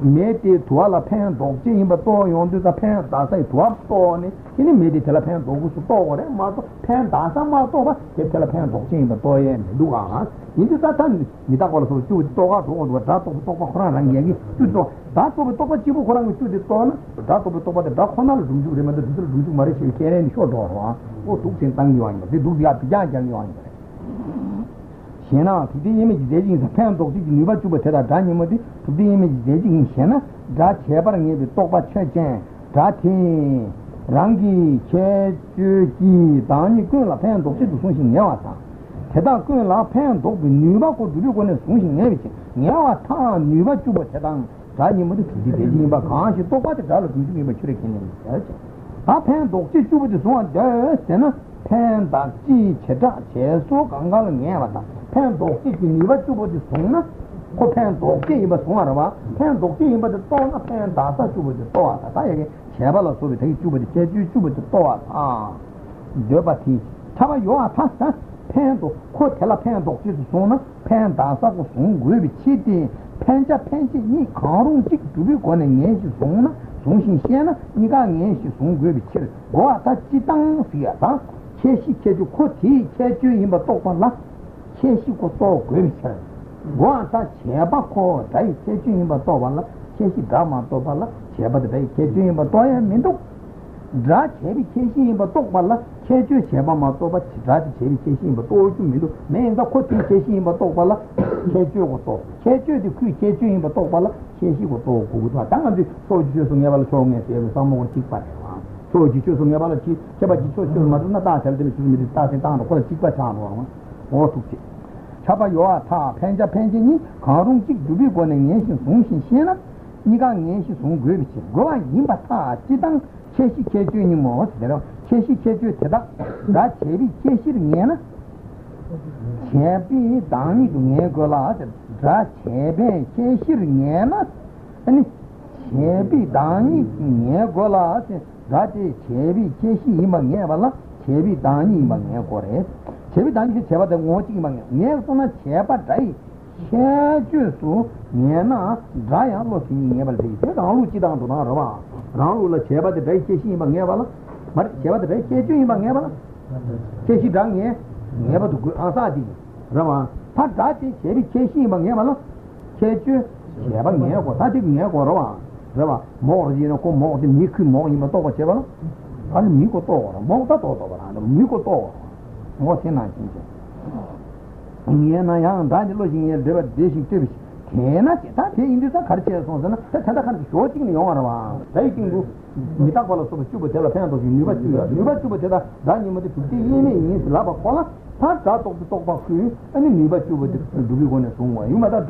Mete to alla pen dog, Jim Baton, on the pen, that's a drop stone, any made telepan dog, so forward, and Martha, pen, that's a Martha, the telepan dog, Jim Batoy, and Dugas. In the Satan, Mitago, two dogs, or that of the top of Ran and Yangi, two dogs, that of the top of Chibu, Koran, two distorn, that of the top of the dark funnel, do you remember the little do Maris and Karen Short or two things on you? They do the Apijan and you. Shena, to the image dating the pen dog, you never to better Danimodi, to the image dating Shena, that Hebron gave the top of Chechen, Tati, Rangi, Chechi, Danikula pen dog, to swing Yawata. Tedakun la pen dog, Nuba could do when a swinging everything. Yawata, Nuba to Betan, Danimodi, Bakan, she took out the dollar to be mature in the church. A pen dog, she took the swan there, Senna, pen dog, she, Cheta, Cheso, Gangal and Yawata. Pen dog, if you never do what is sooner, or pen dog, give us one of us, pen dog, give us the phone, a pen data, you with the thought. I again, Chabala, so we take you with the church, you with the thought. Ah, Jabati, Tava, you are pasta, pen dog, hotel a pen dog, you sooner, pen data was soon, will be cheating, penta, penty, ye, carun, chick, to be one and yes, you sooner, soon, Siena, you got yes, you soon, will be cheating. Go at that, sit down, Fiata, Cheshi, Chetu, Koti, Chetu, in the top one last. Cheshi Koto Grisha. Guanta Chebaco, Dai Chechi in Batovala, Cheshi Dama Tovala, Cheba the Bay Chechi in Batoya Mindo. Drat heavy Cheshi in Batovala, Chechu Cheba Matova, Drat Chevi Cheshi in Bato Mindo, Main the Koti Cheshi in Batovala, Chechu Koto. Chechu the Kui Chechu in Batovala, Cheshi Koto, Kutan, the soldiers on Yaval Song as every someone cheap by. So you choose on Yavala Chi, Cheba Chicho Matuna, tell them to me the Tatan, call a cheaper town. Or to check. Chapa Yoata, Panja Penjini, Karun Chick, do you go and nation soon, Siena? Nigan nation soon, Gravy. Go and Yimbata, Chitan, Cheshi Chetu anymore, Cheshi Chetu Teda, that Chevi Cheshi Niana Chepi, Dani Niagola, that Chebe, Cheshi Niana, and Chepi, Dani Niagola, that Chevi Cheshi Imangavala, Chevi Dani Mangakore. Chevi Danki Cheva the watching man, Nelson Cheva Dai, Chesu, Nena, Dry Allo Singing Every Day, Aluchi down to Narava, Raula Cheva the Dai Cheshi Mangavala, but Cheva the Dai Cheshi Mangavala, Cheshi Dangi, never to Asadi, Rama, Patati, Chevi Cheshi Mangavala, Chechu, Cheva Neva, Tati Neva, Rama, more Yoko, more the Miku, more Imatova Cheva, and Mikoto, Motato, and Mikoto. What can I think? Niana, Daniel, Division Tivish. Can I take in this cartier? Tatakan shorting the honor. Taking Mitapolis of the Super Telepan of University, University of Teta, Daniel Mother to in his lava collar, part out of the top of you, and in University of the Dubigon as soon. You mother,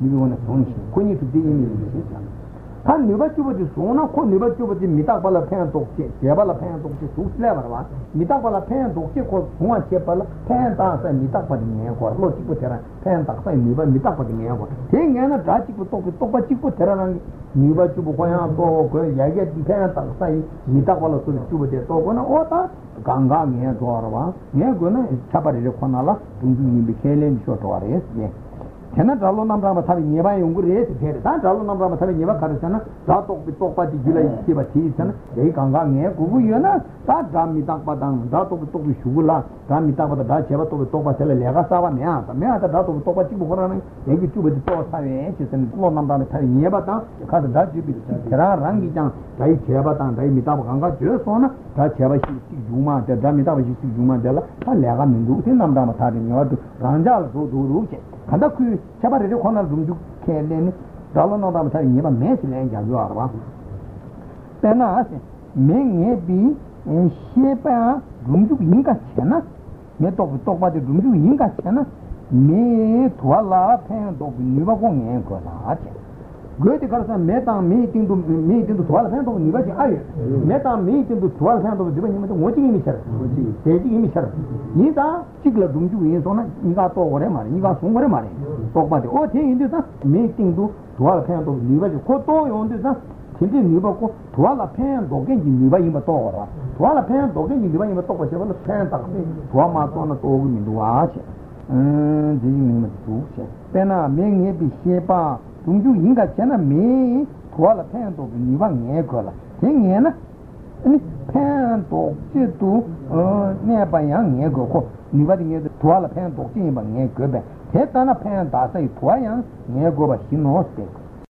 you want a song. Queen to be in the Tan Nubatuba Sona, Ko Nubatuba Mitabala Pan Doki, Yabala Pan Doki, Two Slava, Mitabala Pan Doki, called one Chapala, Pantas and Mitapani, or Lotiputera, Pantas and Nuba Mitapani. Ting and a Tachiku Topachiputera, Nubatuba, Go, Yaget, Pantas, Mitabala to the Tuba de Togona, Ota, Ganga, Niatorava, Niagona, Chapari de Conala, Tungi Bikalian Shotoris, yes. Cannot alone number of having never ingredients, that alone number of having never carcana, that of the top party season, they can go near Guyana, that Damitak Badang, that of the top of Shula, Damitak of the Dutch, ever to the top of Telegasa, Mea, that of the top of Chiburan, maybe two with the top of inches and small number of having never done, because the Dutch Rangitan, Dai Chabatan, Dai Mitabanga, just one, that Chabashi Juma, the Damitabashi Juma della, and Lagamin Dutin, Namdamatin, Ranjal, Ruke. Kadaku, Chabari Kona Dundu Kellen, Dalano Tanya, Messenger, Yarwa. Penas, Meng be a shepa, Dundu Yinka Chena, Meto Toba de Dundu Yinka Chena, Me Twala Pend of Nivakong and Kola. Great Carson Meta meeting to meet into 12 hands of Nivaki Iron. Meta meeting to 12 hands of development watching emissaries, taking emissaries. Nita, Chigla Dundu is on a Nigato or Emari, Nigasum or Emari. Talk about the OT in this meeting to 12 hands of Nivaki Koto on this. Tinti Nivako, 12 hands of getting Niva in Matora. 12 hands of getting Niva in Matora, 7 hands of Tuamatona to Minduache. Pena Ming Hebi Shepa. Dundu Yinga Chana may call a pant of Nivan Ecola. Ting any pant of two nearby young ego, Nivadi the 12 pant of Timber Negre. Tetana pant, I say, Toyan, Negova, she knows it.